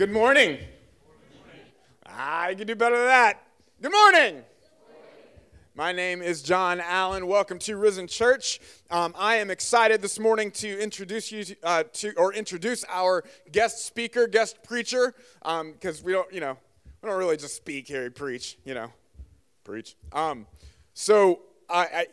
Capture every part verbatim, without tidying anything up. good morning. Good morning. Ah, you can do better than that. Good morning. Good morning. My name is John Allen. Welcome to Risen Church. Um, I am excited this morning to introduce you to, uh, to or introduce our guest speaker, guest preacher, because um, we don't, you know, we don't really just speak here. We preach, you know, preach. Um, so I, I,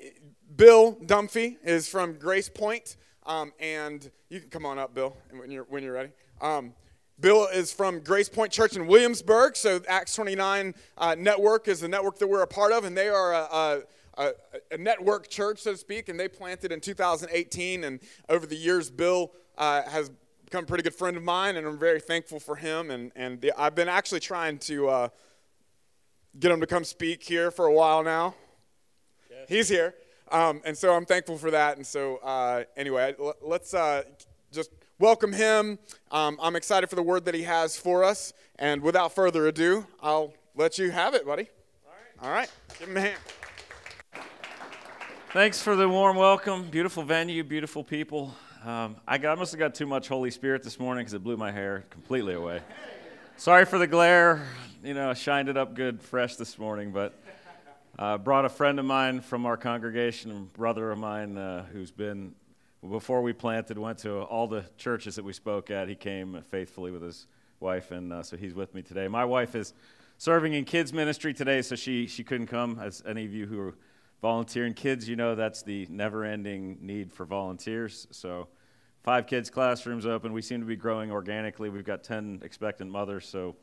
Bill Dumphy is from Grace Point, um, and you can come on up, Bill, when you're when you're ready. Um, Bill is from Grace Point Church in Williamsburg, so Acts twenty-nine uh, network is the network that we're a part of, and they are a, a, a network church, so to speak, and they planted in two thousand eighteen, and over the years, Bill uh, has become a pretty good friend of mine, and I'm very thankful for him, and, and the, I've been actually trying to uh, get him to come speak here for a while now. Yes. He's here, um, and so I'm thankful for that, and so uh, anyway, let's uh, just... welcome him. Um, I'm excited for the word that he has for us. And without further ado, I'll let you have it, buddy. All right. All right. Give him a hand. Thanks for the warm welcome. Beautiful venue, beautiful people. Um, I, got, I must have got too much Holy Spirit this morning because it blew my hair completely away. Sorry for the glare. You know, I shined it up good fresh this morning, but I uh, brought a friend of mine from our congregation, a brother of mine uh, who's been... before we planted, went to all the churches that we spoke at. He came faithfully with his wife, and uh, so he's with me today. My wife is serving in kids ministry today, so she, she couldn't come. As any of you who are volunteering kids, you know that's the never-ending need for volunteers. So five kids' classrooms open. We seem to be growing organically. We've got ten expectant mothers, so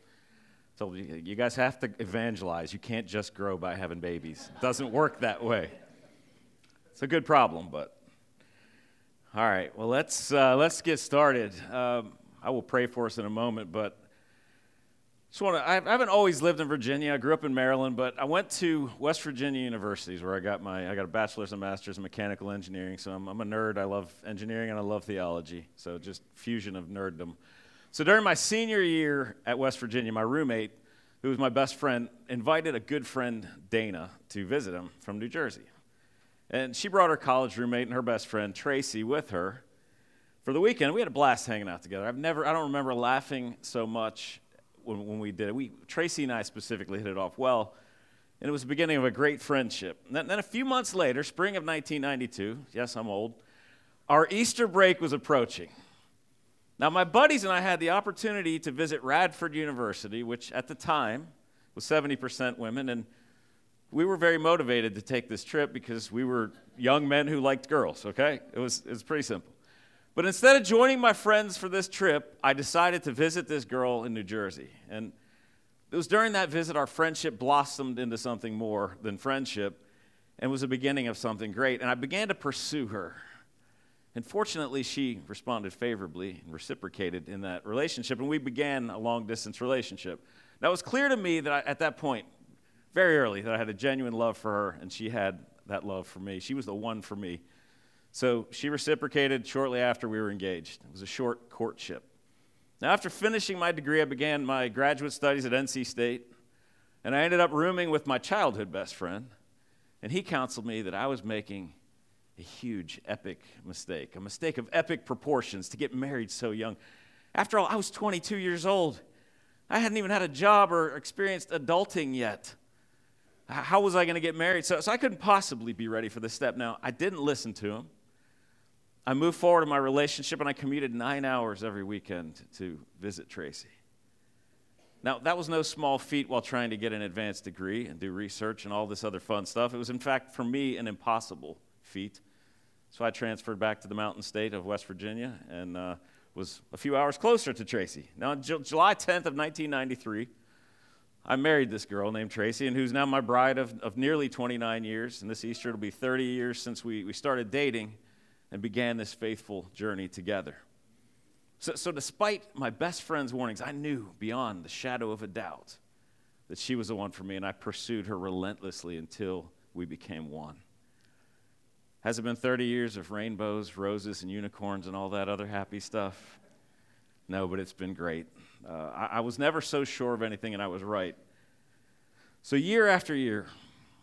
told you, you guys have to evangelize. You can't just grow by having babies. It doesn't work that way. It's a good problem, but... all right, well, let's uh, let's get started. Um, I will pray for us in a moment, but just want to. I haven't always lived in Virginia. I grew up in Maryland, but I went to West Virginia University, where I got my I got a bachelor's and master's in mechanical engineering. So I'm, I'm a nerd. I love engineering and I love theology. So just fusion of nerddom. So during my senior year at West Virginia, my roommate, who was my best friend, invited a good friend Dana to visit him from New Jersey. And she brought her college roommate and her best friend, Tracy, with her for the weekend. We had a blast hanging out together. I've never, I don't remember laughing so much when, when we did it. We, Tracy and I specifically hit it off well, and it was the beginning of a great friendship. And then, then a few months later, spring of nineteen ninety-two, yes, I'm old, our Easter break was approaching. Now, my buddies and I had the opportunity to visit Radford University, which at the time was seventy percent women, and we were very motivated to take this trip because we were young men who liked girls, okay? It was it was pretty simple. But instead of joining my friends for this trip, I decided to visit this girl in New Jersey. And it was during that visit our friendship blossomed into something more than friendship and was the beginning of something great. And I began to pursue her. And fortunately, she responded favorably and reciprocated in that relationship, and we began a long-distance relationship. Now, it was clear to me that I, at that point, very early, that I had a genuine love for her, and she had that love for me. She was the one for me. So she reciprocated shortly after we were engaged. It was a short courtship. Now, after finishing my degree, I began my graduate studies at N C State, and I ended up rooming with my childhood best friend, and he counseled me that I was making a huge, epic mistake, a mistake of epic proportions to get married so young. After all, I was twenty-two years old. I hadn't even had a job or experienced adulting yet. How was I going to get married? So, so I couldn't possibly be ready for this step. Now, I didn't listen to him. I moved forward in my relationship, and I commuted nine hours every weekend to visit Tracy. Now, that was no small feat while trying to get an advanced degree and do research and all this other fun stuff. It was, in fact, for me, an impossible feat. So I transferred back to the mountain state of West Virginia and uh, was a few hours closer to Tracy. Now, on J- July tenth of nineteen ninety-three, I married this girl named Tracy, and who's now my bride of, of nearly twenty-nine years, and this Easter it'll be thirty years since we, we started dating and began this faithful journey together. So, so despite my best friend's warnings, I knew beyond the shadow of a doubt that she was the one for me, and I pursued her relentlessly until we became one. Has it been thirty years of rainbows, roses, and unicorns, and all that other happy stuff? No, but it's been great. Uh, I, I was never so sure of anything, and I was right. So year after year,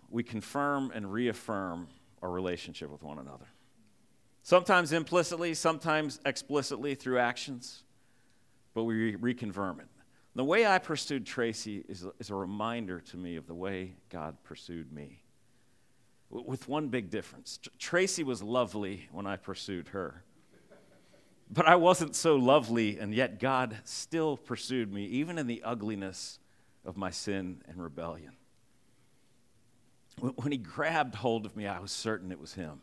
we confirm and reaffirm our relationship with one another. Sometimes implicitly, sometimes explicitly through actions, but we re- reconfirm it. The way I pursued Tracy is, is a reminder to me of the way God pursued me. W- with one big difference. Tr- Tracy was lovely when I pursued her. But I wasn't so lovely, and yet God still pursued me, even in the ugliness of my sin and rebellion. W- when he grabbed hold of me, I was certain it was him.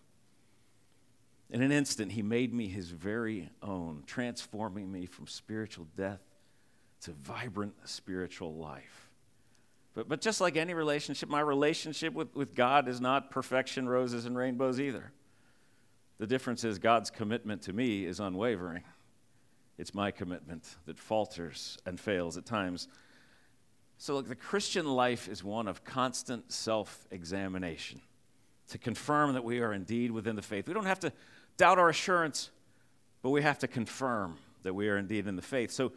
In an instant, he made me his very own, transforming me from spiritual death to vibrant spiritual life. But but just like any relationship, my relationship with, with God is not perfection, roses, and rainbows either. The difference is God's commitment to me is unwavering. It's my commitment that falters and fails at times. So look, the Christian life is one of constant self-examination to confirm that we are indeed within the faith. We don't have to doubt our assurance, but we have to confirm that we are indeed in the faith. So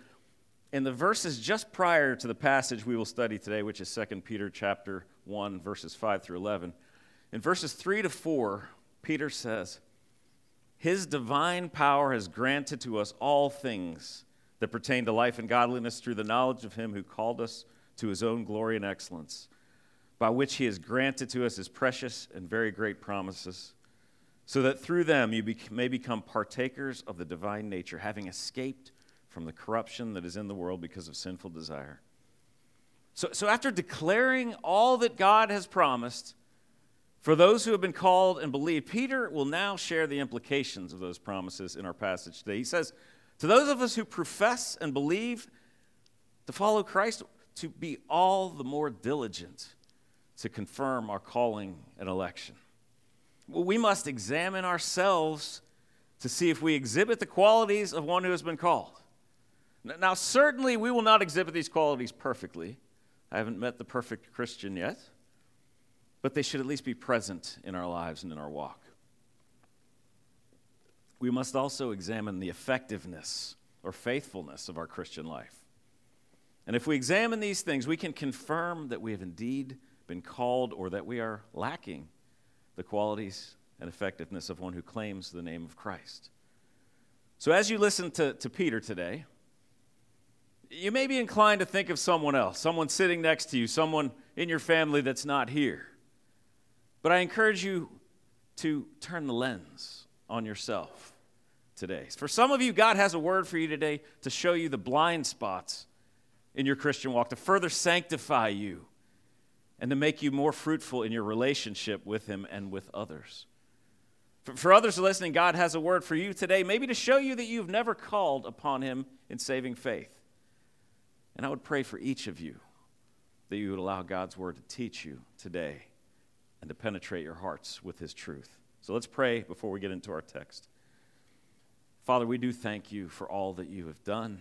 in the verses just prior to the passage we will study today, which is Second Peter chapter one, verses five through eleven, in verses three to four, Peter says, "His divine power has granted to us all things that pertain to life and godliness through the knowledge of him who called us to his own glory and excellence, by which he has granted to us his precious and very great promises, so that through them you be- may become partakers of the divine nature, having escaped from the corruption that is in the world because of sinful desire." So, so after declaring all that God has promised for those who have been called and believed, Peter will now share the implications of those promises in our passage today. He says, to those of us who profess and believe to follow Christ, to be all the more diligent to confirm our calling and election. Well, we must examine ourselves to see if we exhibit the qualities of one who has been called. Now, certainly we will not exhibit these qualities perfectly. I haven't met the perfect Christian yet, but they should at least be present in our lives and in our walk. We must also examine the effectiveness or faithfulness of our Christian life. And if we examine these things, we can confirm that we have indeed been called or that we are lacking the qualities and effectiveness of one who claims the name of Christ. So as you listen to, to Peter today, you may be inclined to think of someone else, someone sitting next to you, someone in your family that's not here. But I encourage you to turn the lens on yourself today. For some of you, God has a word for you today to show you the blind spots in your Christian walk, to further sanctify you, and to make you more fruitful in your relationship with him and with others. For, for others listening, God has a word for you today, maybe to show you that you've never called upon him in saving faith. And I would pray for each of you that you would allow God's word to teach you today and to penetrate your hearts with his truth. So let's pray before we get into our text. Father, we do thank you for all that you have done.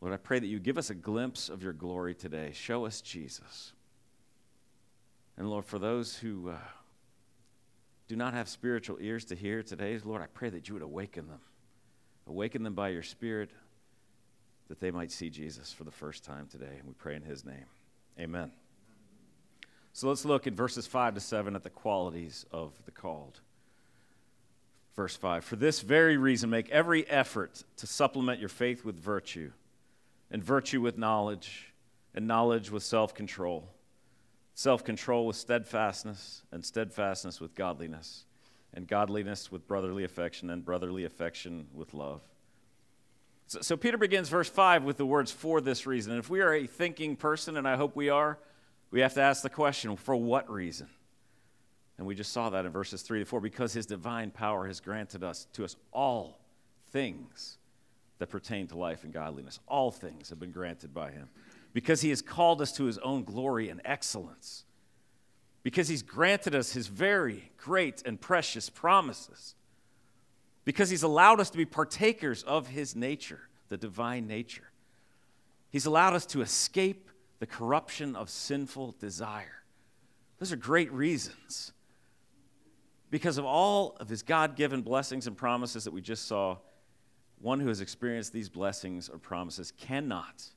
Lord, I pray that you give us a glimpse of your glory today. Show us Jesus. And Lord, for those who uh, do not have spiritual ears to hear today, Lord, I pray that you would awaken them. Awaken them by your Spirit, that they might see Jesus for the first time today. And we pray in his name. Amen. So let's look in verses five to seven at the qualities of the called. Verse five, "For this very reason make every effort to supplement your faith with virtue, and virtue with knowledge, and knowledge with self-control, self-control with steadfastness, and steadfastness with godliness, and godliness with brotherly affection, and brotherly affection with love." So Peter begins verse five with the words, "for this reason." And if we are a thinking person, and I hope we are, we have to ask the question, for what reason? And we just saw that in verses three to four, because his divine power has granted us to us all things that pertain to life and godliness. All things have been granted by him. Because he has called us to his own glory and excellence. Because he's granted us his very great and precious promises. Because he's allowed us to be partakers of his nature, the divine nature. He's allowed us to escape the corruption of sinful desire. Those are great reasons. Because of all of his God-given blessings and promises that we just saw, one who has experienced these blessings or promises cannot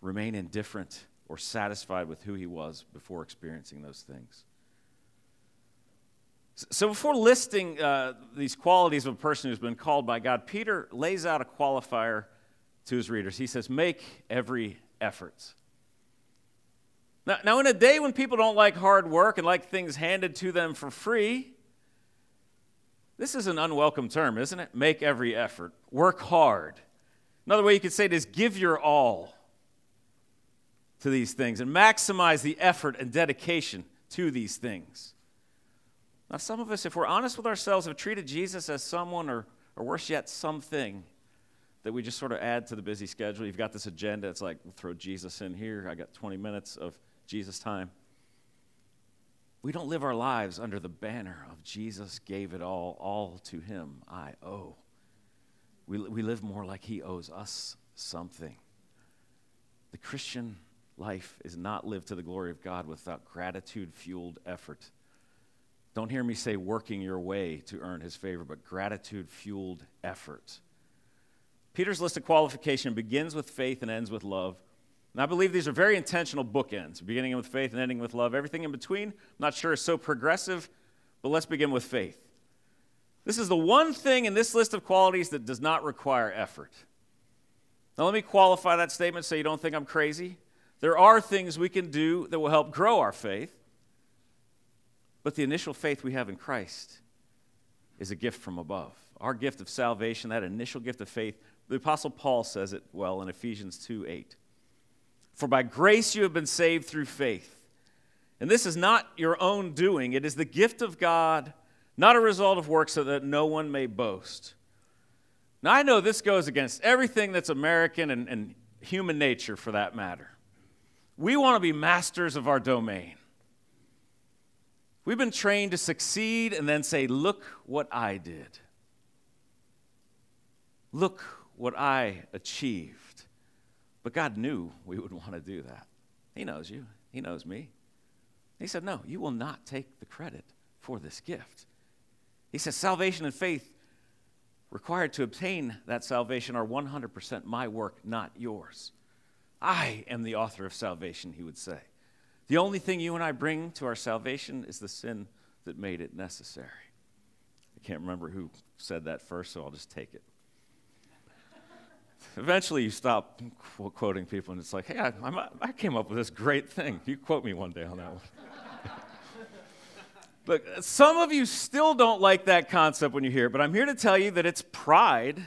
remain indifferent or satisfied with who he was before experiencing those things. So before listing uh, these qualities of a person who's been called by God, Peter lays out a qualifier to his readers. He says, make every effort. Now, now, in a day when people don't like hard work and like things handed to them for free, this is an unwelcome term, isn't it? Make every effort. Work hard. Another way you could say it is give your all to these things and maximize the effort and dedication to these things. Now, some of us, if we're honest with ourselves, have treated Jesus as someone or, or worse yet, something that we just sort of add to the busy schedule. You've got this agenda. It's like, we'll throw Jesus in here. I got twenty minutes of Jesus time. We don't live our lives under the banner of Jesus gave it all, all to him I owe. We, we live more like he owes us something. The Christian life is not lived to the glory of God without gratitude-fueled effort. Don't hear me say working your way to earn his favor, but gratitude-fueled effort. Peter's list of qualification begins with faith and ends with love. And I believe these are very intentional bookends, beginning with faith and ending with love. Everything in between, I'm not sure is so progressive, but let's begin with faith. This is the one thing in this list of qualities that does not require effort. Now let me qualify that statement so you don't think I'm crazy. There are things we can do that will help grow our faith, but the initial faith we have in Christ is a gift from above. Our gift of salvation, that initial gift of faith, the Apostle Paul says it well in Ephesians two eight. For by grace you have been saved through faith. And this is not your own doing. It is the gift of God, not a result of works, so that no one may boast. Now, I know this goes against everything that's American and, and human nature, for that matter. We want to be masters of our domain. We've been trained to succeed and then say, look what I did. Look what I achieved. But God knew we would want to do that. He knows you. He knows me. He said, no, you will not take the credit for this gift. He says, salvation and faith required to obtain that salvation are one hundred percent my work, not yours. I am the author of salvation, he would say. The only thing you and I bring to our salvation is the sin that made it necessary. I can't remember who said that first, so I'll just take it. Eventually, you stop qu- quoting people, and it's like, hey, I, I, I came up with this great thing. You quote me one day on that one. Look, some of you still don't like that concept when you hear it, but I'm here to tell you that it's pride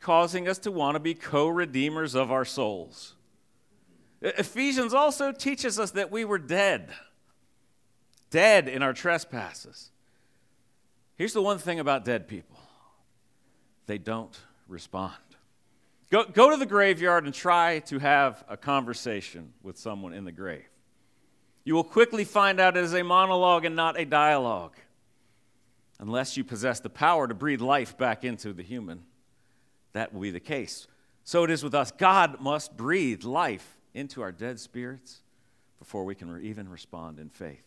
causing us to want to be co-redeemers of our souls. Ephesians also teaches us that we were dead, dead in our trespasses. Here's the one thing about dead people. They don't respond. Go, go to the graveyard and try to have a conversation with someone in the grave. You will quickly find out it is a monologue and not a dialogue, unless you possess the power to breathe life back into the human. That will be the case. So it is with us. God must breathe life into our dead spirits before we can even respond in faith.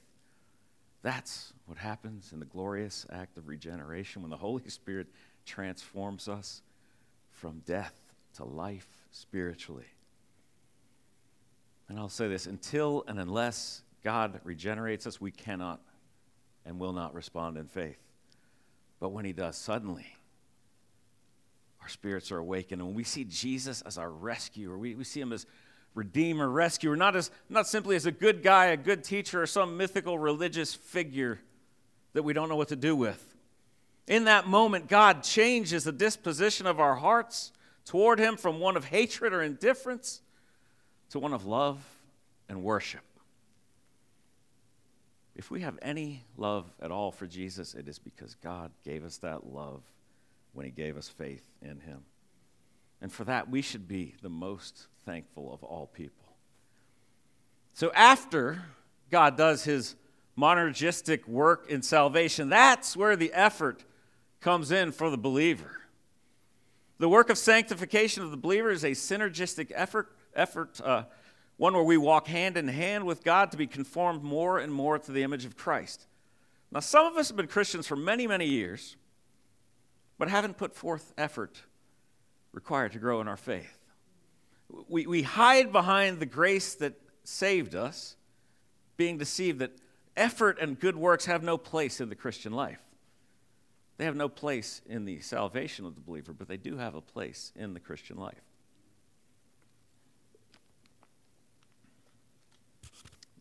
That's what happens in the glorious act of regeneration when the Holy Spirit transforms us from death to life spiritually. And I'll say this, until and unless God regenerates us, we cannot and will not respond in faith. But when he does, suddenly, our spirits are awakened. And when we see Jesus as our rescuer, we, we see him as redeemer, rescuer, not as not simply as a good guy, a good teacher, or some mythical religious figure that we don't know what to do with. In that moment, God changes the disposition of our hearts toward him from one of hatred or indifference to one of love and worship. If we have any love at all for Jesus, it is because God gave us that love when he gave us faith in him. And for that, we should be the most thankful of all people. So after God does his monergistic work in salvation, that's where the effort comes in for the believer. The work of sanctification of the believer is a synergistic effort, effort uh, one where we walk hand in hand with God to be conformed more and more to the image of Christ. Now, some of us have been Christians for many, many years, but haven't put forth effort required to grow in our faith. We, we hide behind the grace that saved us, being deceived that effort and good works have no place in the Christian life. They have no place in the salvation of the believer, but they do have a place in the Christian life.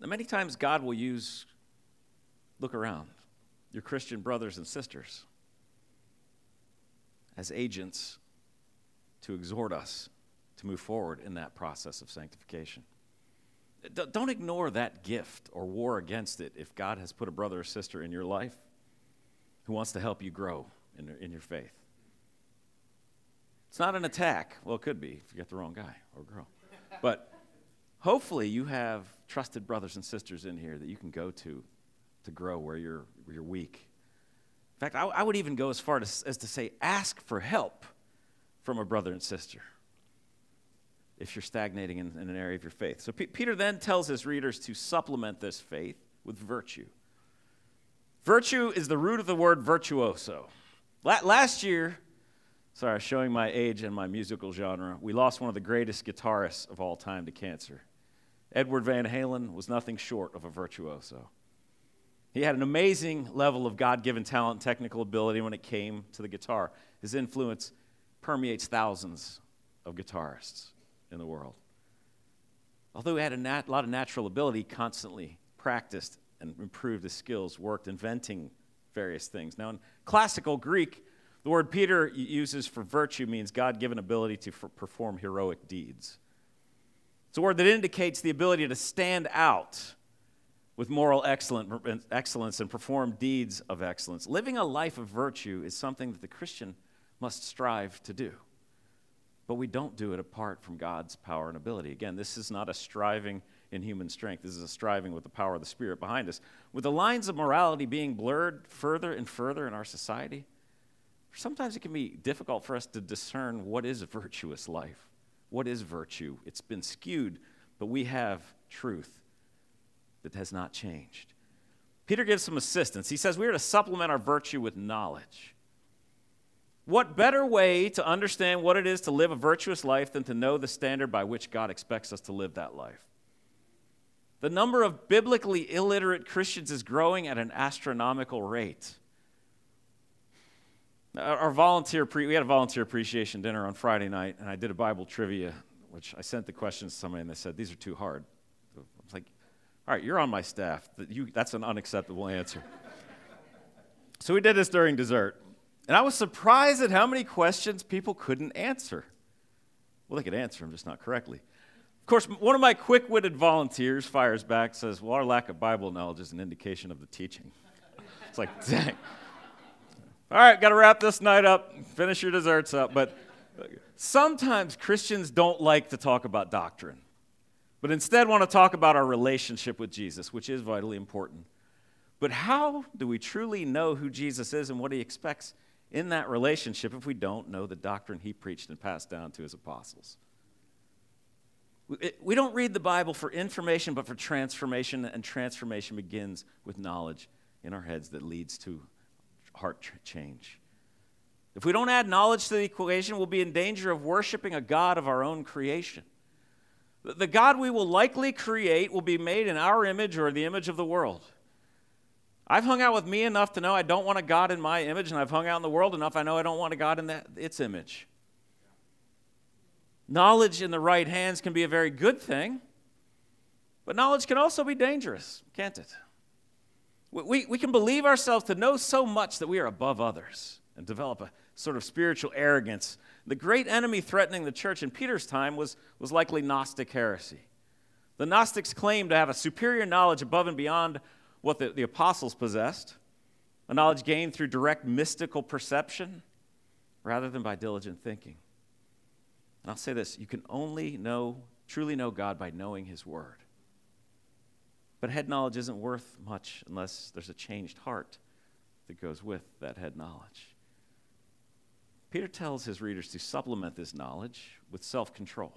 Many times God will use, look around, your Christian brothers and sisters as agents to exhort us to move forward in that process of sanctification. Don't ignore that gift or war against it if God has put a brother or sister in your life who wants to help you grow in, in your faith. It's not an attack. Well, it could be if you get the wrong guy or girl. But hopefully you have trusted brothers and sisters in here that you can go to to grow where you're, where you're weak. In fact, I, I would even go as far as, as to say ask for help from a brother and sister if you're stagnating in, in an area of your faith. So P- Peter then tells his readers to supplement this faith with virtue. Virtue is the root of the word virtuoso. La- last year, sorry, showing my age and my musical genre, we lost one of the greatest guitarists of all time to cancer. Edward Van Halen was nothing short of a virtuoso. He had an amazing level of God-given talent and technical ability when it came to the guitar. His influence permeates thousands of guitarists in the world. Although he had a nat- lot of natural ability, he constantly practiced and improved his skills, worked inventing various things. Now, in classical Greek, the word Peter uses for virtue means God-given ability to f- perform heroic deeds. It's a word that indicates the ability to stand out with moral excellence and perform deeds of excellence. Living a life of virtue is something that the Christian must strive to do. But we don't do it apart from God's power and ability. Again, this is not a striving in human strength. This is a striving with the power of the Spirit behind us. With the lines of morality being blurred further and further in our society, sometimes it can be difficult for us to discern what is a virtuous life. What is virtue? It's been skewed, but we have truth that has not changed. Peter gives some assistance. He says we are to supplement our virtue with knowledge. What better way to understand what it is to live a virtuous life than to know the standard by which God expects us to live that life? The number of biblically illiterate Christians is growing at an astronomical rate. Our volunteer pre- we had a volunteer appreciation dinner on Friday night, and I did a Bible trivia, which I sent the questions to somebody, and they said, these are too hard. So I was like, all right, you're on my staff. You, that's an unacceptable answer. So we did this during dessert. And I was surprised at how many questions people couldn't answer. Well, they could answer them, just not correctly. Of course, one of my quick-witted volunteers fires back, says, well, our lack of Bible knowledge is an indication of the teaching. It's like, dang. All right, got to wrap this night up, finish your desserts up. But sometimes Christians don't like to talk about doctrine, but instead want to talk about our relationship with Jesus, which is vitally important. But how do we truly know who Jesus is and what he expects in that relationship if we don't know the doctrine he preached and passed down to his apostles? We don't read the Bible for information, but for transformation, and transformation begins with knowledge in our heads that leads to heart change. If we don't add knowledge to the equation, we'll be in danger of worshiping a God of our own creation. The God we will likely create will be made in our image or the image of the world. I've hung out with me enough to know I don't want a God in my image, and I've hung out in the world enough I know I don't want a God in that, its image. Knowledge in the right hands can be a very good thing, but knowledge can also be dangerous, can't it? We, we, we can believe ourselves to know so much that we are above others and develop a sort of spiritual arrogance. The great enemy threatening the church in Peter's time was, was likely Gnostic heresy. The Gnostics claimed to have a superior knowledge above and beyond what the, the apostles possessed, a knowledge gained through direct mystical perception rather than by diligent thinking. And I'll say this, you can only know, truly know God by knowing his word. But head knowledge isn't worth much unless there's a changed heart that goes with that head knowledge. Peter tells his readers to supplement this knowledge with self-control.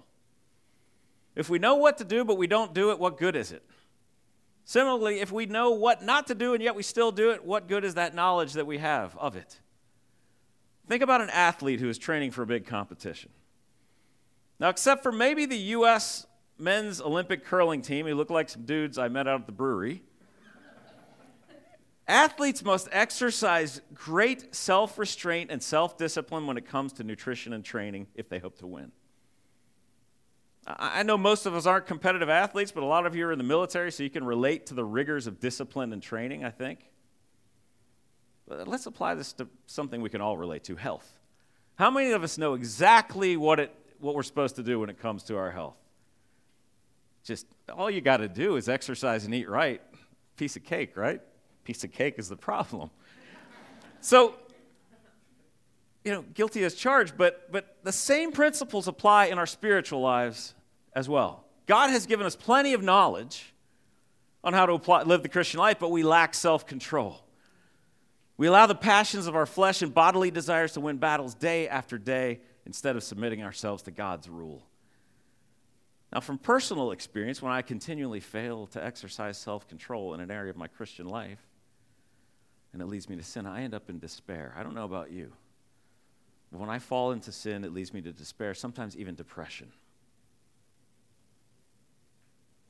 If we know what to do but we don't do it, what good is it? Similarly, if we know what not to do and yet we still do it, what good is that knowledge that we have of it? Think about an athlete who is training for a big competition. Now, except for maybe the U S men's Olympic curling team, who look like some dudes I met out at the brewery, athletes must exercise great self-restraint and self-discipline when it comes to nutrition and training if they hope to win. I know most of us aren't competitive athletes, but a lot of you are in the military, so you can relate to the rigors of discipline and training, I think. But let's apply this to something we can all relate to, health. How many of us know exactly what it what we're supposed to do when it comes to our health? Just all you got to do is exercise and eat right. Piece of cake, right? Piece of cake is the problem. So, you know, guilty as charged, but but the same principles apply in our spiritual lives as well. God has given us plenty of knowledge on how to apply, live the Christian life, but we lack self-control. We allow the passions of our flesh and bodily desires to win battles day after day instead of submitting ourselves to God's rule. Now, from personal experience, when I continually fail to exercise self-control in an area of my Christian life, and it leads me to sin, I end up in despair. I don't know about you. When I fall into sin, it leads me to despair, sometimes even depression.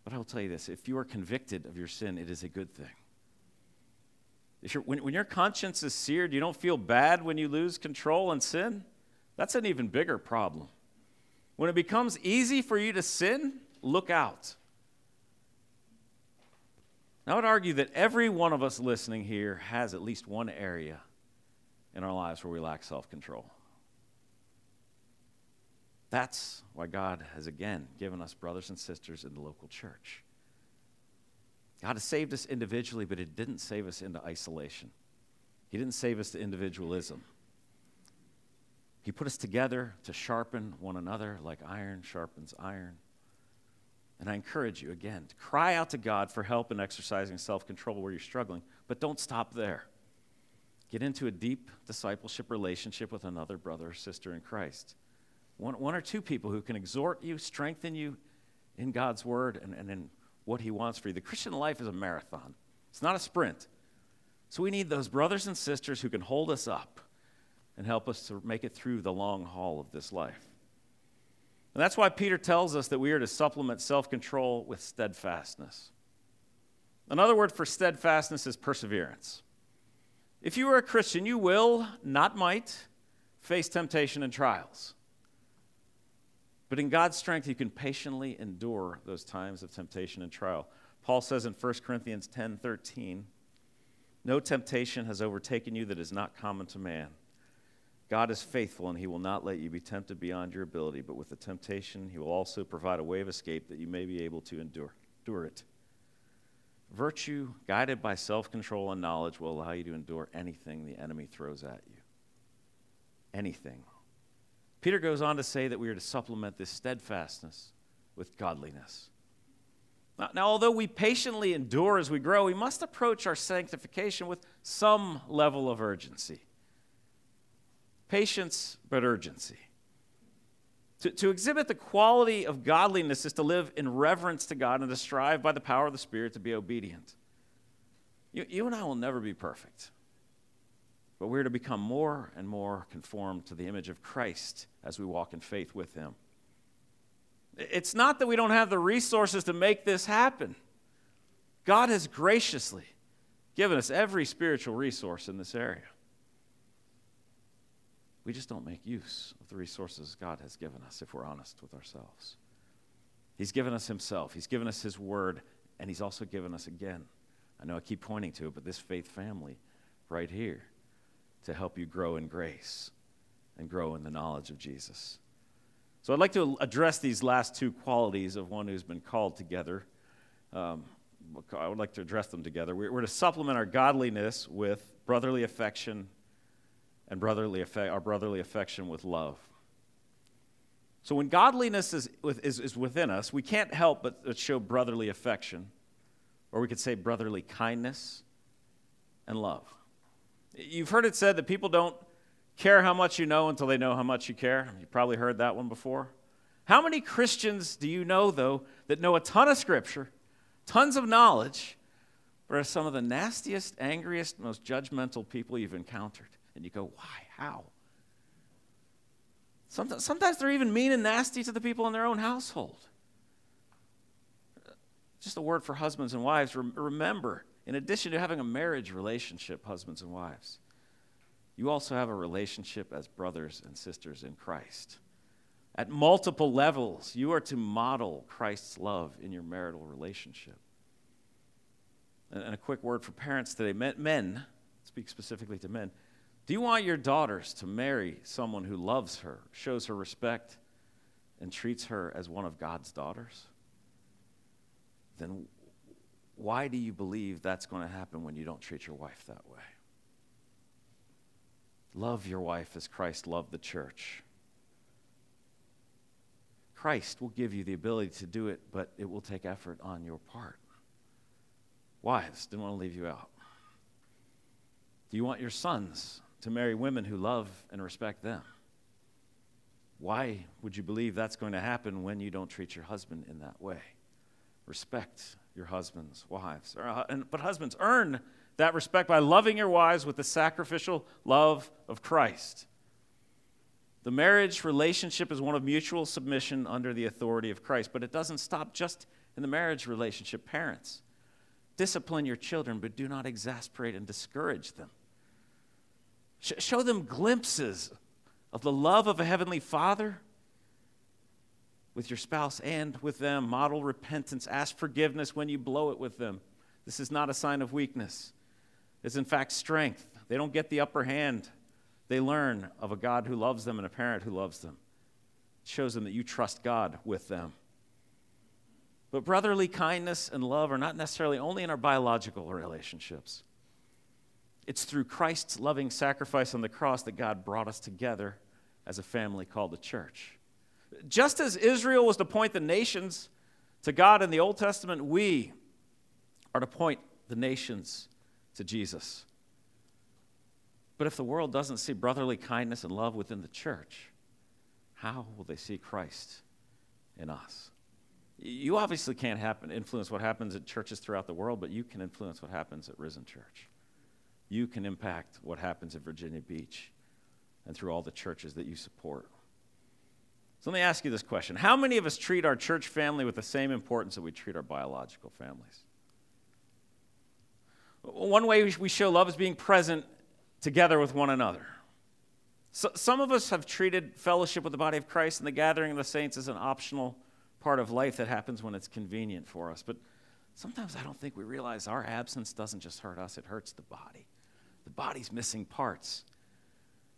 But I will tell you this, if you are convicted of your sin, it is a good thing. If you're, when, when your conscience is seared, you don't feel bad when you lose control and sin, that's an even bigger problem. When it becomes easy for you to sin, look out. Now, I would argue that every one of us listening here has at least one area in our lives where we lack self-control. That's why God has again given us brothers and sisters in the local church. God has saved us individually, but He didn't save us into isolation. He didn't save us to individualism. He put us together to sharpen one another like iron sharpens iron. And I encourage you again to cry out to God for help in exercising self-control where you're struggling, but don't stop there. Get into a deep discipleship relationship with another brother or sister in Christ. One, one or two people who can exhort you, strengthen you in God's word and, and in what He wants for you. The Christian life is a marathon. It's not a sprint. So we need those brothers and sisters who can hold us up and help us to make it through the long haul of this life. And that's why Peter tells us that we are to supplement self-control with steadfastness. Another word for steadfastness is perseverance. If you are a Christian, you will, not might, face temptation and trials. But in God's strength, you can patiently endure those times of temptation and trial. Paul says in First Corinthians ten thirteen, "No temptation has overtaken you that is not common to man. God is faithful, and He will not let you be tempted beyond your ability, but with the temptation, He will also provide a way of escape that you may be able to endure, endure it." Virtue, guided by self-control and knowledge, will allow you to endure anything the enemy throws at you. Anything. Peter goes on to say that we are to supplement this steadfastness with godliness. Now, now, although we patiently endure as we grow, we must approach our sanctification with some level of urgency. Patience, but urgency. To, to exhibit the quality of godliness is to live in reverence to God and to strive by the power of the Spirit to be obedient. You, you and I will never be perfect, but we're to become more and more conformed to the image of Christ as we walk in faith with Him. It's not that we don't have the resources to make this happen. God has graciously given us every spiritual resource in this area. We just don't make use of the resources God has given us if we're honest with ourselves. He's given us Himself. He's given us His word, and He's also given us, again, I know I keep pointing to it, but this faith family right here to help you grow in grace and grow in the knowledge of Jesus. So I'd like to address these last two qualities of one who's been called together. Um, I would like to address them together. We're, we're to supplement our godliness with brotherly affection and brotherly our brotherly affection with love. So when godliness is, with, is, is within us, we can't help but show brotherly affection, or we could say brotherly kindness and love. You've heard it said that people don't care how much you know until they know how much you care. You've probably heard that one before. How many Christians do you know, though, that know a ton of Scripture, tons of knowledge, but are some of the nastiest, angriest, most judgmental people you've encountered? And you go, why? How? Sometimes, sometimes they're even mean and nasty to the people in their own household. Just a word for husbands and wives. Remember, in addition to having a marriage relationship, husbands and wives, you also have a relationship as brothers and sisters in Christ. at multiple levels. You are to model Christ's love in your marital relationship. And a quick word for parents today. Men, speak specifically to men. Do you want your daughters to marry someone who loves her, shows her respect, and treats her as one of God's daughters? Then why do you believe that's going to happen when you don't treat your wife that way? Love your wife as Christ loved the church. Christ will give you the ability to do it, but it will take effort on your part. Wives, didn't want to leave you out. Do you want your sons to marry women who love and respect them? Why would you believe that's going to happen when you don't treat your husband in that way? Respect your husbands, wives. But husbands, earn that respect by loving your wives with the sacrificial love of Christ. The marriage relationship is one of mutual submission under the authority of Christ, but it doesn't stop just in the marriage relationship. Parents, discipline your children, but do not exasperate and discourage them. Sh- show them glimpses of the love of a heavenly Father with your spouse and with them. Model repentance. Ask forgiveness when you blow it with them. This is not a sign of weakness. It's in fact strength. They don't get the upper hand. They learn of a God who loves them and a parent who loves them. It shows them that you trust God with them. But brotherly kindness and love are not necessarily only in our biological relationships. It's through Christ's loving sacrifice on the cross that God brought us together as a family called the church. Just as Israel was to point the nations to God in the Old Testament, we are to point the nations to Jesus. But if the world doesn't see brotherly kindness and love within the church, how will they see Christ in us? You obviously can't happen, influence what happens at churches throughout the world, but you can influence what happens at Risen Church. You can impact what happens at Virginia Beach and through all the churches that you support. So let me ask you this question. How many of us treat our church family with the same importance that we treat our biological families? One way we show love is being present together with one another. So, some of us have treated fellowship with the body of Christ and the gathering of the saints as an optional part of life that happens when it's convenient for us. But sometimes I don't think we realize our absence doesn't just hurt us, it hurts the body. The body's missing parts.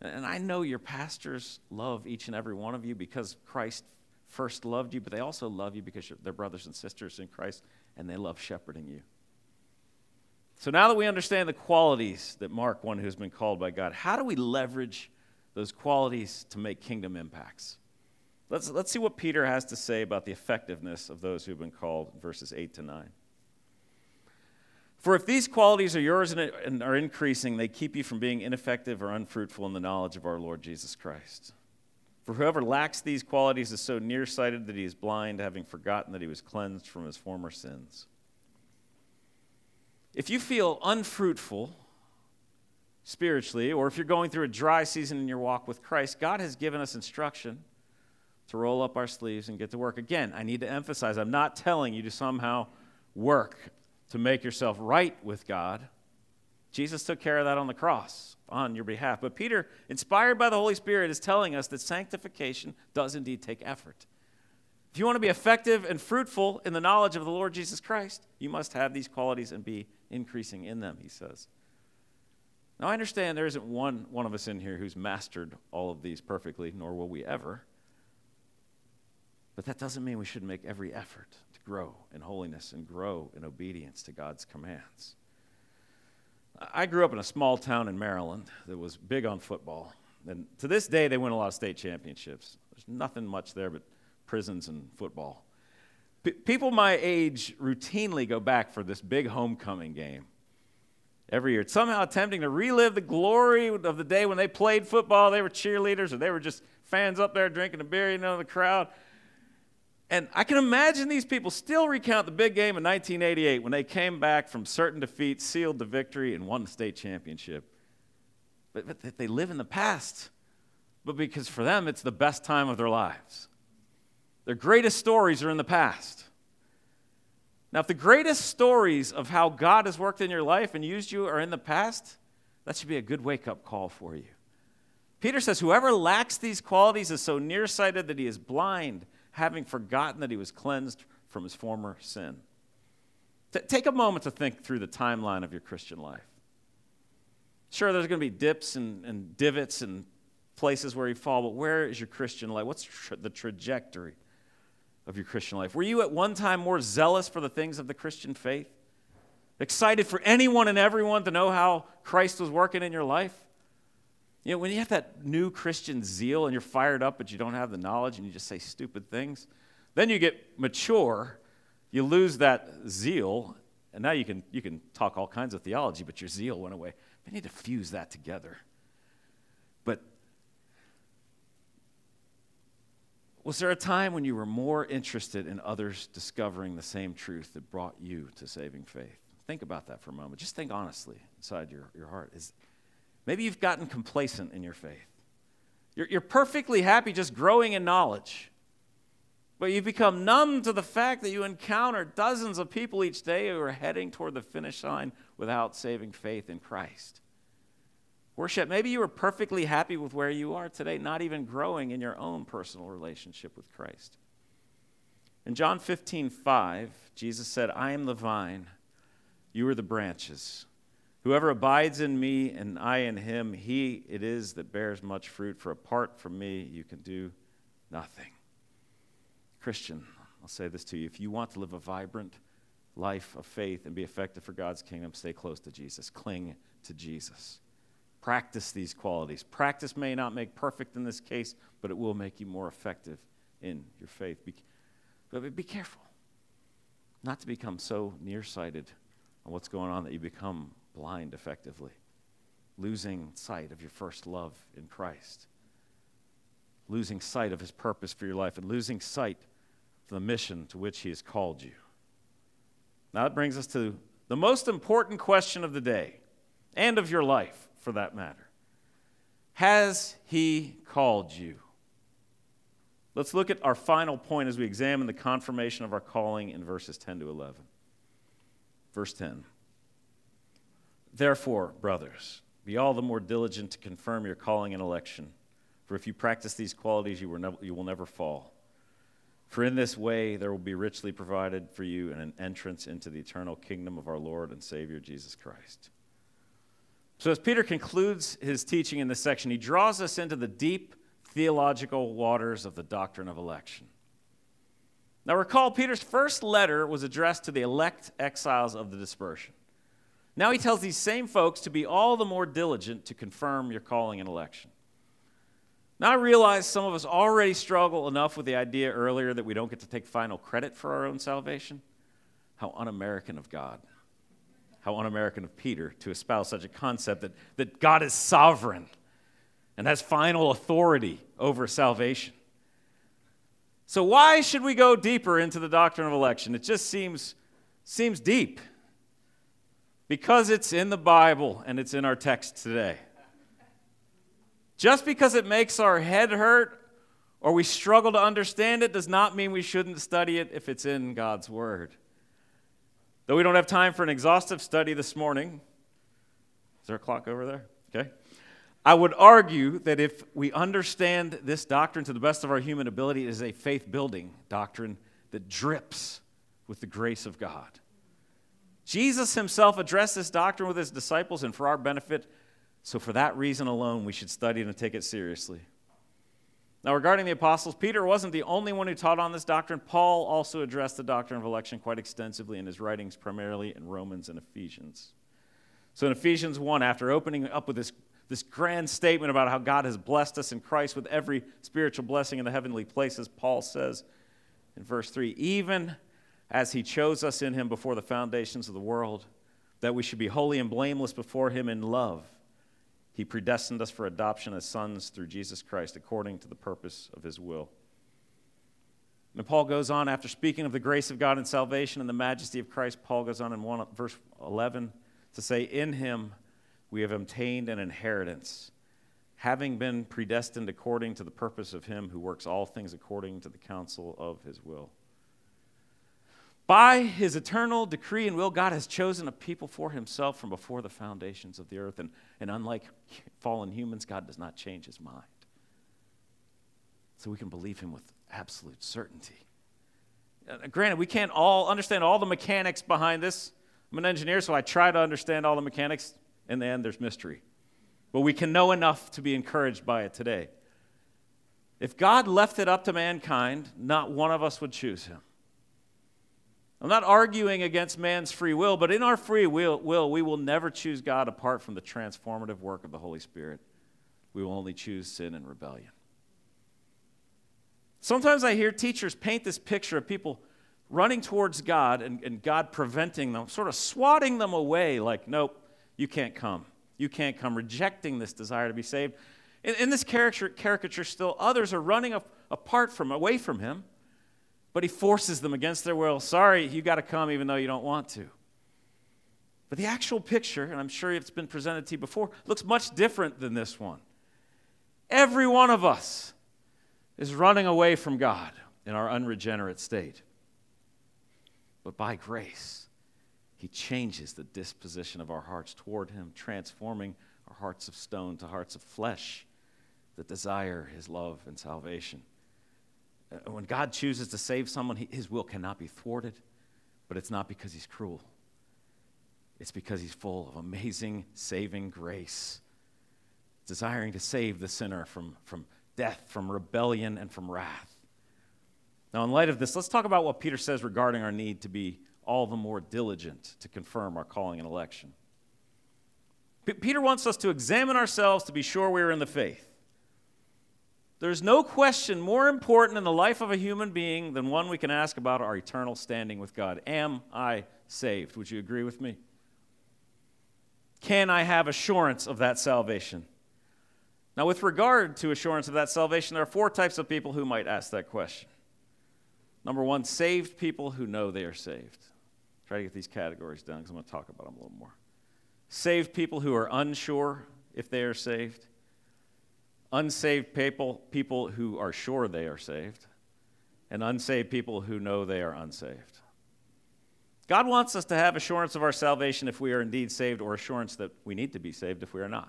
And I know your pastors love each and every one of you because Christ first loved you, but they also love you because they're brothers and sisters in Christ, and they love shepherding you. So now that we understand the qualities that mark one who's been called by God, how do we leverage those qualities to make kingdom impacts? Let's, let's see what Peter has to say about the effectiveness of those who've been called, verses eight to nine. For if these qualities are yours and are increasing, they keep you from being ineffective or unfruitful in the knowledge of our Lord Jesus Christ. For whoever lacks these qualities is so nearsighted that he is blind, having forgotten that he was cleansed from his former sins. If you feel unfruitful spiritually, or if you're going through a dry season in your walk with Christ, God has given us instruction to roll up our sleeves and get to work. Again, I need to emphasize, I'm not telling you to somehow work to make yourself right with God. Jesus took care of that on the cross on your behalf. But Peter, inspired by the Holy Spirit, is telling us that sanctification does indeed take effort. If you want to be effective and fruitful in the knowledge of the Lord Jesus Christ, you must have these qualities and be increasing in them, he says. Now, I understand there isn't one, one of us in here who's mastered all of these perfectly, nor will we ever. But that doesn't mean we should make every effort to grow in holiness and grow in obedience to God's commands. I grew up in a small town in Maryland that was big on football. And to this day, they win a lot of state championships. There's nothing much there but prisons and football. P- people my age routinely go back for this big homecoming game every year, somehow attempting to relive the glory of the day when they played football. They were cheerleaders, or they were just fans up there drinking a beer, you know, in the crowd. And I can imagine these people still recount the big game in nineteen eighty-eight when they came back from certain defeat, sealed the victory, and won the state championship. But, but they live in the past, but because for them it's the best time of their lives. Their greatest stories are in the past. Now, if the greatest stories of how God has worked in your life and used you are in the past, that should be a good wake-up call for you. Peter says, whoever lacks these qualities is so nearsighted that he is blind, having forgotten that he was cleansed from his former sin. T- take a moment to think through the timeline of your Christian life. Sure, there's going to be dips and, and divots and places where you fall, but where is your Christian life? What's tra- the trajectory of your Christian life? Were you at one time more zealous for the things of the Christian faith? Excited for anyone and everyone to know how Christ was working in your life? You know, when you have that new Christian zeal and you're fired up but you don't have the knowledge and you just say stupid things, then you get mature, you lose that zeal, and now you can you can talk all kinds of theology, but your zeal went away. We need to fuse that together. But was there a time when you were more interested in others discovering the same truth that brought you to saving faith? Think about that for a moment. Just think honestly inside your, your heart. Is Maybe you've gotten complacent in your faith. You're, you're perfectly happy just growing in knowledge. But you've become numb to the fact that you encounter dozens of people each day who are heading toward the finish line without saving faith in Christ. Worship, maybe you are perfectly happy with where you are today, not even growing in your own personal relationship with Christ. In John fifteen five, Jesus said, I am the vine, you are the branches. Whoever abides in me and I in him, he it is that bears much fruit, for apart from me you can do nothing. Christian, I'll say this to you. If you want to live a vibrant life of faith and be effective for God's kingdom, stay close to Jesus. Cling to Jesus. Practice these qualities. Practice may not make perfect in this case, but it will make you more effective in your faith. Be, but be careful not to become so nearsighted on what's going on that you become blind effectively, losing sight of your first love in Christ, losing sight of his purpose for your life, and losing sight of the mission to which he has called you. Now that brings us to the most important question of the day, and of your life for that matter. Has he called you? Let's look at our final point as we examine the confirmation of our calling in verses ten to eleven. Verse ten. Therefore, brothers, be all the more diligent to confirm your calling and election. For if you practice these qualities, you will never, you will never fall. For in this way there will be richly provided for you an entrance into the eternal kingdom of our Lord and Savior Jesus Christ. So as Peter concludes his teaching in this section, he draws us into the deep theological waters of the doctrine of election. Now recall, Peter's first letter was addressed to the elect exiles of the dispersion. Now he tells these same folks to be all the more diligent to confirm your calling and election. Now I realize some of us already struggle enough with the idea earlier that we don't get to take final credit for our own salvation. How un-American of God. How un-American of Peter to espouse such a concept that, that God is sovereign and has final authority over salvation. So why should we go deeper into the doctrine of election? It just seems, seems deep. Because it's in the Bible and it's in our text today. Just because it makes our head hurt or we struggle to understand it does not mean we shouldn't study it if it's in God's Word. Though we don't have time for an exhaustive study this morning, is there a clock over there? Okay. I would argue that if we understand this doctrine to the best of our human ability, it is a faith-building doctrine that drips with the grace of God. Jesus himself addressed this doctrine with his disciples and for our benefit, so for that reason alone we should study it and take it seriously. Now regarding the apostles, Peter wasn't the only one who taught on this doctrine. Paul also addressed the doctrine of election quite extensively in his writings, primarily in Romans and Ephesians. So in Ephesians one, after opening up with this, this grand statement about how God has blessed us in Christ with every spiritual blessing in the heavenly places, Paul says in verse three, even as he chose us in him before the foundations of the world, that we should be holy and blameless before him in love. He predestined us for adoption as sons through Jesus Christ, according to the purpose of his will. And Paul goes on, after speaking of the grace of God and salvation and the majesty of Christ, Paul goes on in one, verse eleven to say, in him we have obtained an inheritance, having been predestined according to the purpose of him who works all things according to the counsel of his will. By his eternal decree and will, God has chosen a people for himself from before the foundations of the earth. And, and unlike fallen humans, God does not change his mind. So we can believe him with absolute certainty. Uh, granted, we can't all understand all the mechanics behind this. I'm an engineer, so I try to understand all the mechanics. In the end, there's mystery. But we can know enough to be encouraged by it today. If God left it up to mankind, not one of us would choose him. I'm not arguing against man's free will, but in our free will, will, we will never choose God apart from the transformative work of the Holy Spirit. We will only choose sin and rebellion. Sometimes I hear teachers paint this picture of people running towards God and, and God preventing them, sort of swatting them away like, nope, you can't come. You can't come, rejecting this desire to be saved. In, in this caricature, caricature still, others are running a, apart from, away from him. But he forces them against their will. Sorry, you got to come even though you don't want to. But the actual picture, and I'm sure it's been presented to you before, looks much different than this one. Every one of us is running away from God in our unregenerate state. But by grace, he changes the disposition of our hearts toward him, transforming our hearts of stone to hearts of flesh that desire his love and salvation. When God chooses to save someone, his will cannot be thwarted, but it's not because he's cruel. It's because he's full of amazing, saving grace, desiring to save the sinner from, from death, from rebellion, and from wrath. Now, in light of this, let's talk about what Peter says regarding our need to be all the more diligent to confirm our calling and election. P- Peter wants us to examine ourselves to be sure we are in the faith. There's no question more important in the life of a human being than one we can ask about our eternal standing with God. Am I saved? Would you agree with me? Can I have assurance of that salvation? Now, with regard to assurance of that salvation, there are four types of people who might ask that question. Number one, saved people who know they are saved. Try to get these categories down because I'm going to talk about them a little more. Saved people who are unsure if they are saved. Unsaved people, people who are sure they are saved, and unsaved people who know they are unsaved. God wants us to have assurance of our salvation if we are indeed saved, or assurance that we need to be saved if we are not.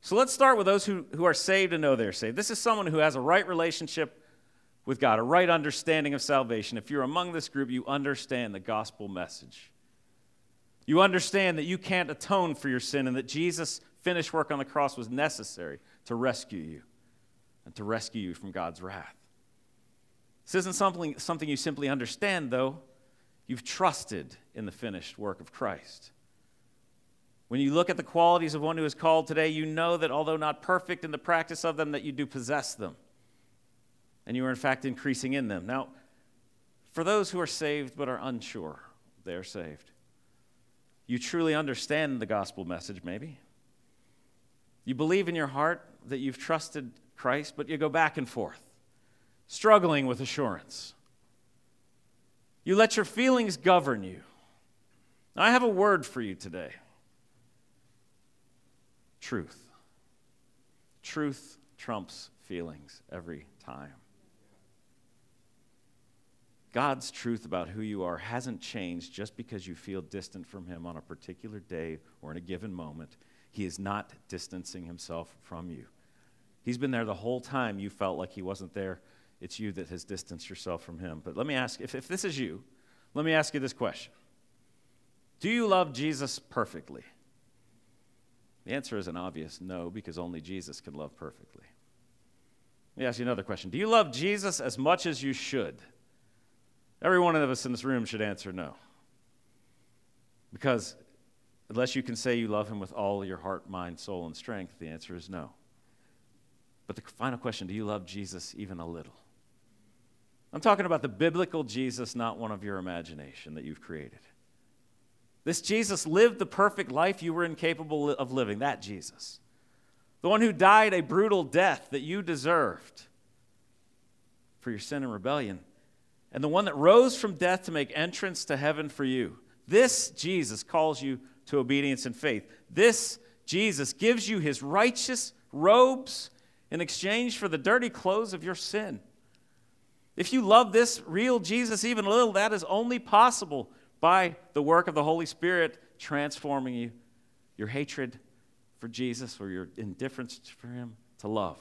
So let's start with those who, who are saved and know they are saved. This is someone who has a right relationship with God, a right understanding of salvation. If you're among this group, you understand the gospel message. You understand that you can't atone for your sin and that Jesus' finished work on the cross was necessary to rescue you and to rescue you from God's wrath. This isn't something, something you simply understand, though. You've trusted in the finished work of Christ. When you look at the qualities of one who is called today, you know that although not perfect in the practice of them, that you do possess them. And you are, in fact, increasing in them. Now, for those who are saved but are unsure they are saved, you truly understand the gospel message, maybe. You believe in your heart that you've trusted Christ, but you go back and forth, struggling with assurance. You let your feelings govern you. Now, I have a word for you today. Truth. Truth trumps feelings every time. God's truth about who you are hasn't changed just because you feel distant from him on a particular day or in a given moment. He is not distancing himself from you. He's been there the whole time you felt like he wasn't there. It's you that has distanced yourself from him. But let me ask, if, if this is you, let me ask you this question. Do you love Jesus perfectly? The answer is an obvious no, because only Jesus can love perfectly. Let me ask you another question. Do you love Jesus as much as you should? Every one of us in this room should answer no. Because unless you can say you love him with all your heart, mind, soul, and strength, the answer is no. But the final question, do you love Jesus even a little? I'm talking about the biblical Jesus, not one of your imagination that you've created. This Jesus lived the perfect life you were incapable of living, that Jesus. The one who died a brutal death that you deserved for your sin and rebellion. And the one that rose from death to make entrance to heaven for you. This Jesus calls you to obedience and faith. This Jesus gives you his righteous robes in exchange for the dirty clothes of your sin. If you love this real Jesus even a little, that is only possible by the work of the Holy Spirit transforming you, your hatred for Jesus or your indifference for him, to love.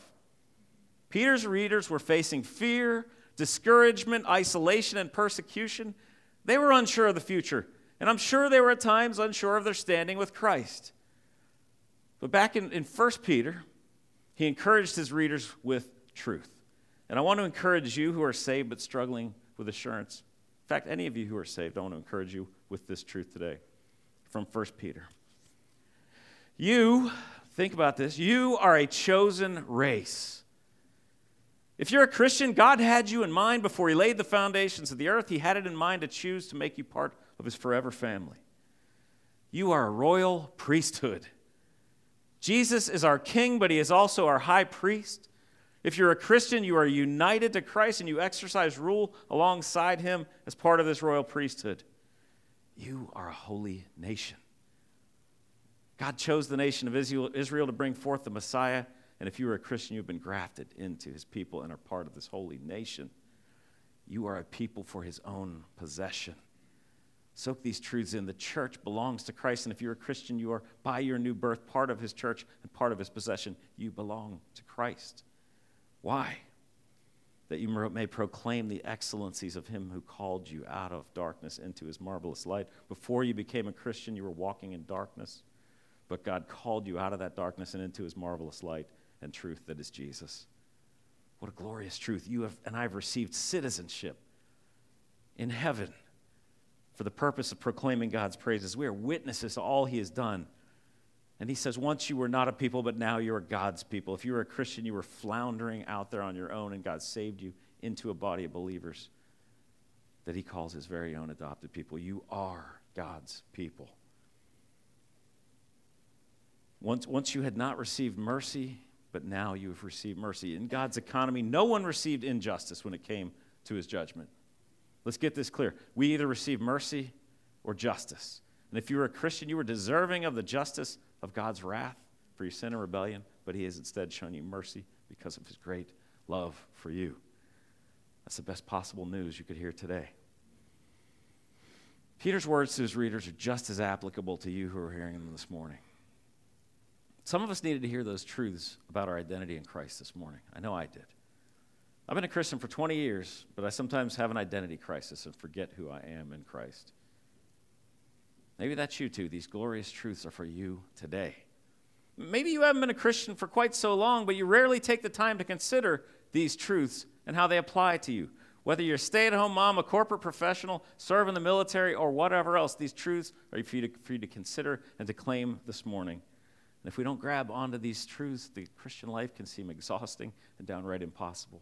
Peter's readers were facing fear, discouragement, isolation, and persecution. They were unsure of the future, and I'm sure they were at times unsure of their standing with Christ. But back in, in First Peter, he encouraged his readers with truth. And I want to encourage you who are saved but struggling with assurance. In fact, any of you who are saved, I want to encourage you with this truth today from First Peter. You, think about this, you are a chosen race. If you're a Christian, God had you in mind before he laid the foundations of the earth. He had it in mind to choose to make you part of his forever family. You are a royal priesthood. Jesus is our king, but he is also our high priest. If you're a Christian, you are united to Christ and you exercise rule alongside him as part of this royal priesthood. You are a holy nation. God chose the nation of Israel to bring forth the Messiah, and if you are a Christian, you've been grafted into his people and are part of this holy nation. You are a people for his own possession. Soak these truths in. The church belongs to Christ, and if you're a Christian, you are, by your new birth, part of his church and part of his possession. You belong to Christ. Why? That you may proclaim the excellencies of him who called you out of darkness into his marvelous light. Before you became a Christian, you were walking in darkness, but God called you out of that darkness and into his marvelous light and truth that is Jesus. What a glorious truth. You have, and I have received citizenship in heaven for the purpose of proclaiming God's praises. We are witnesses to all he has done. And he says, once you were not a people, but now you are God's people. If you were a Christian, you were floundering out there on your own, and God saved you into a body of believers that he calls his very own adopted people. You are God's people. Once, once you had not received mercy, but now you have received mercy. In God's economy, no one received injustice when it came to his judgment. Let's get this clear. We either receive mercy or justice. And if you were a Christian, you were deserving of the justice of God's wrath for your sin and rebellion, but he has instead shown you mercy because of his great love for you. That's the best possible news you could hear today. Peter's words to his readers are just as applicable to you who are hearing them this morning. Some of us needed to hear those truths about our identity in Christ this morning. I know I did. I've been a Christian for twenty years, but I sometimes have an identity crisis and forget who I am in Christ. Maybe that's you too. These glorious truths are for you today. Maybe you haven't been a Christian for quite so long, but you rarely take the time to consider these truths and how they apply to you. Whether you're a stay-at-home mom, a corporate professional, serve in the military, or whatever else, these truths are for you to, for you to consider and to claim this morning. And if we don't grab onto these truths, the Christian life can seem exhausting and downright impossible.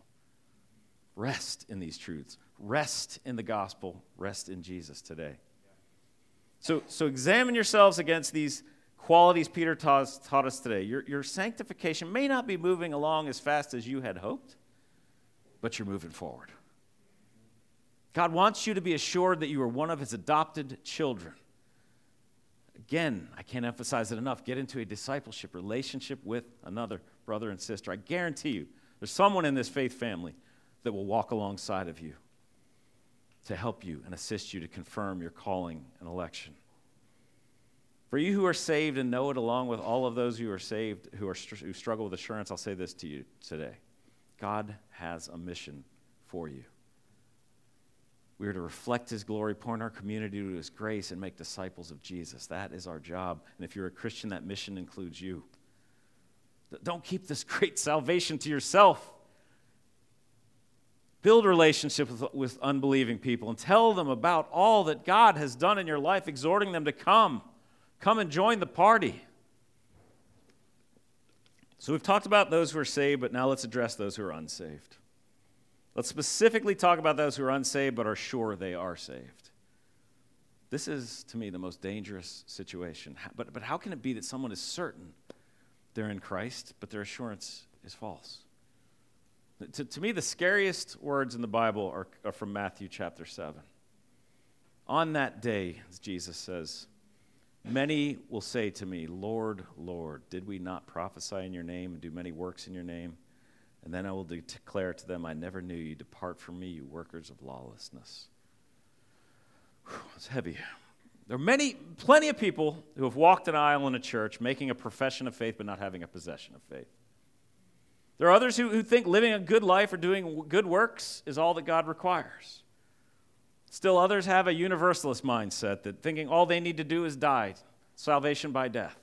Rest in these truths. Rest in the gospel. Rest in Jesus today. So, so examine yourselves against these qualities Peter taught, taught us today. Your, your sanctification may not be moving along as fast as you had hoped, but you're moving forward. God wants you to be assured that you are one of his adopted children. Again, I can't emphasize it enough. Get into a discipleship relationship with another brother and sister. I guarantee you, there's someone in this faith family that will walk alongside of you to help you and assist you to confirm your calling and election. For you who are saved and know it, along with all of those who are saved who are who struggle with assurance, I'll say this to you today. God has a mission for you. We are to reflect his glory, point our community to his grace, and make disciples of Jesus. That is our job. And if you're a Christian, that mission includes you. Don't keep this great salvation to yourself. Build relationships with, with unbelieving people and tell them about all that God has done in your life, exhorting them to come. Come and join the party. So we've talked about those who are saved, but now let's address those who are unsaved. Let's specifically talk about those who are unsaved but are sure they are saved. This is, to me, the most dangerous situation. But, but how can it be that someone is certain they're in Christ, but their assurance is false? To, to me, the scariest words in the Bible are, are from Matthew chapter seven. On that day, as Jesus says, many will say to me, Lord, Lord, did we not prophesy in your name and do many works in your name? And then I will declare to them, I never knew you. Depart from me, you workers of lawlessness. Whew, it's heavy. There are many, plenty of people who have walked an aisle in a church making a profession of faith but not having a possession of faith. There are others who, who think living a good life or doing good works is all that God requires. Still others have a universalist mindset that thinking all they need to do is die, salvation by death.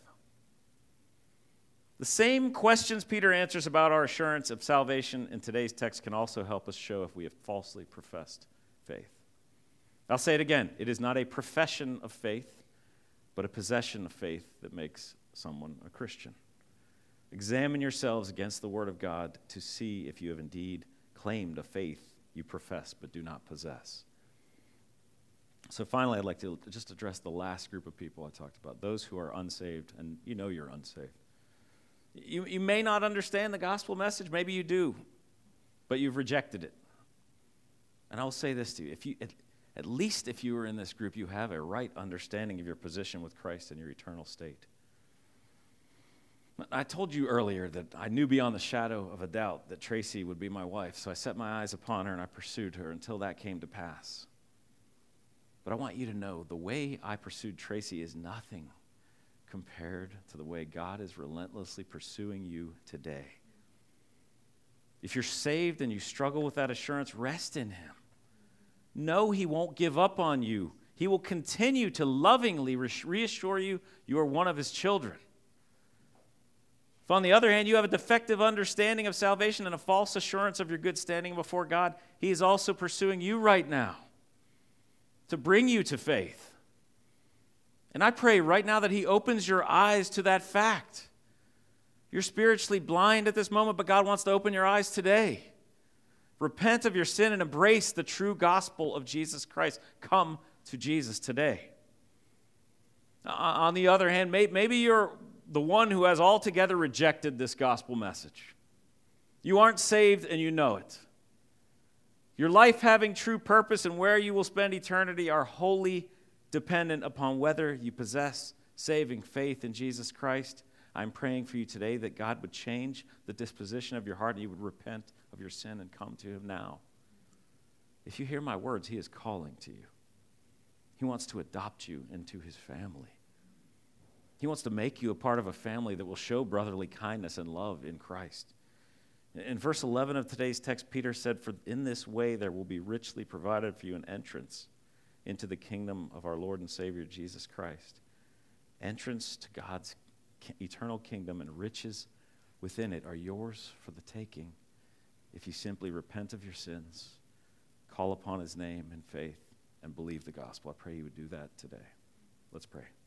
The same questions Peter answers about our assurance of salvation in today's text can also help us show if we have falsely professed faith. I'll say it again. It is not a profession of faith, but a possession of faith that makes someone a Christian. Examine yourselves against the Word of God to see if you have indeed claimed a faith you profess but do not possess. So finally, I'd like to just address the last group of people I talked about, those who are unsaved, and you know you're unsaved. You, you may not understand the gospel message. Maybe you do, but you've rejected it. And I'll say this to you. If you at, at least if you were in this group, you have a right understanding of your position with Christ and your eternal state. I told you earlier that I knew beyond the shadow of a doubt that Tracy would be my wife, so I set my eyes upon her and I pursued her until that came to pass. But I want you to know the way I pursued Tracy is nothing compared to the way God is relentlessly pursuing you today. If you're saved and you struggle with that assurance, rest in Him. Know He won't give up on you. He will continue to lovingly reassure you you are one of His children. If, on the other hand, you have a defective understanding of salvation and a false assurance of your good standing before God, He is also pursuing you right now to bring you to faith. And I pray right now that He opens your eyes to that fact. You're spiritually blind at this moment, but God wants to open your eyes today. Repent of your sin and embrace the true gospel of Jesus Christ. Come to Jesus today. On the other hand, maybe you're the one who has altogether rejected this gospel message. You aren't saved and you know it. Your life having true purpose and where you will spend eternity are wholly dependent upon whether you possess saving faith in Jesus Christ. I'm praying for you today that God would change the disposition of your heart and you would repent of your sin and come to Him now. If you hear my words, He is calling to you. He wants to adopt you into His family. He wants to make you a part of a family that will show brotherly kindness and love in Christ. In verse eleven of today's text, Peter said, "For in this way there will be richly provided for you an entrance into the kingdom of our Lord and Savior Jesus Christ." Entrance to God's eternal kingdom and riches within it are yours for the taking if you simply repent of your sins, call upon His name in faith, and believe the gospel. I pray you would do that today. Let's pray.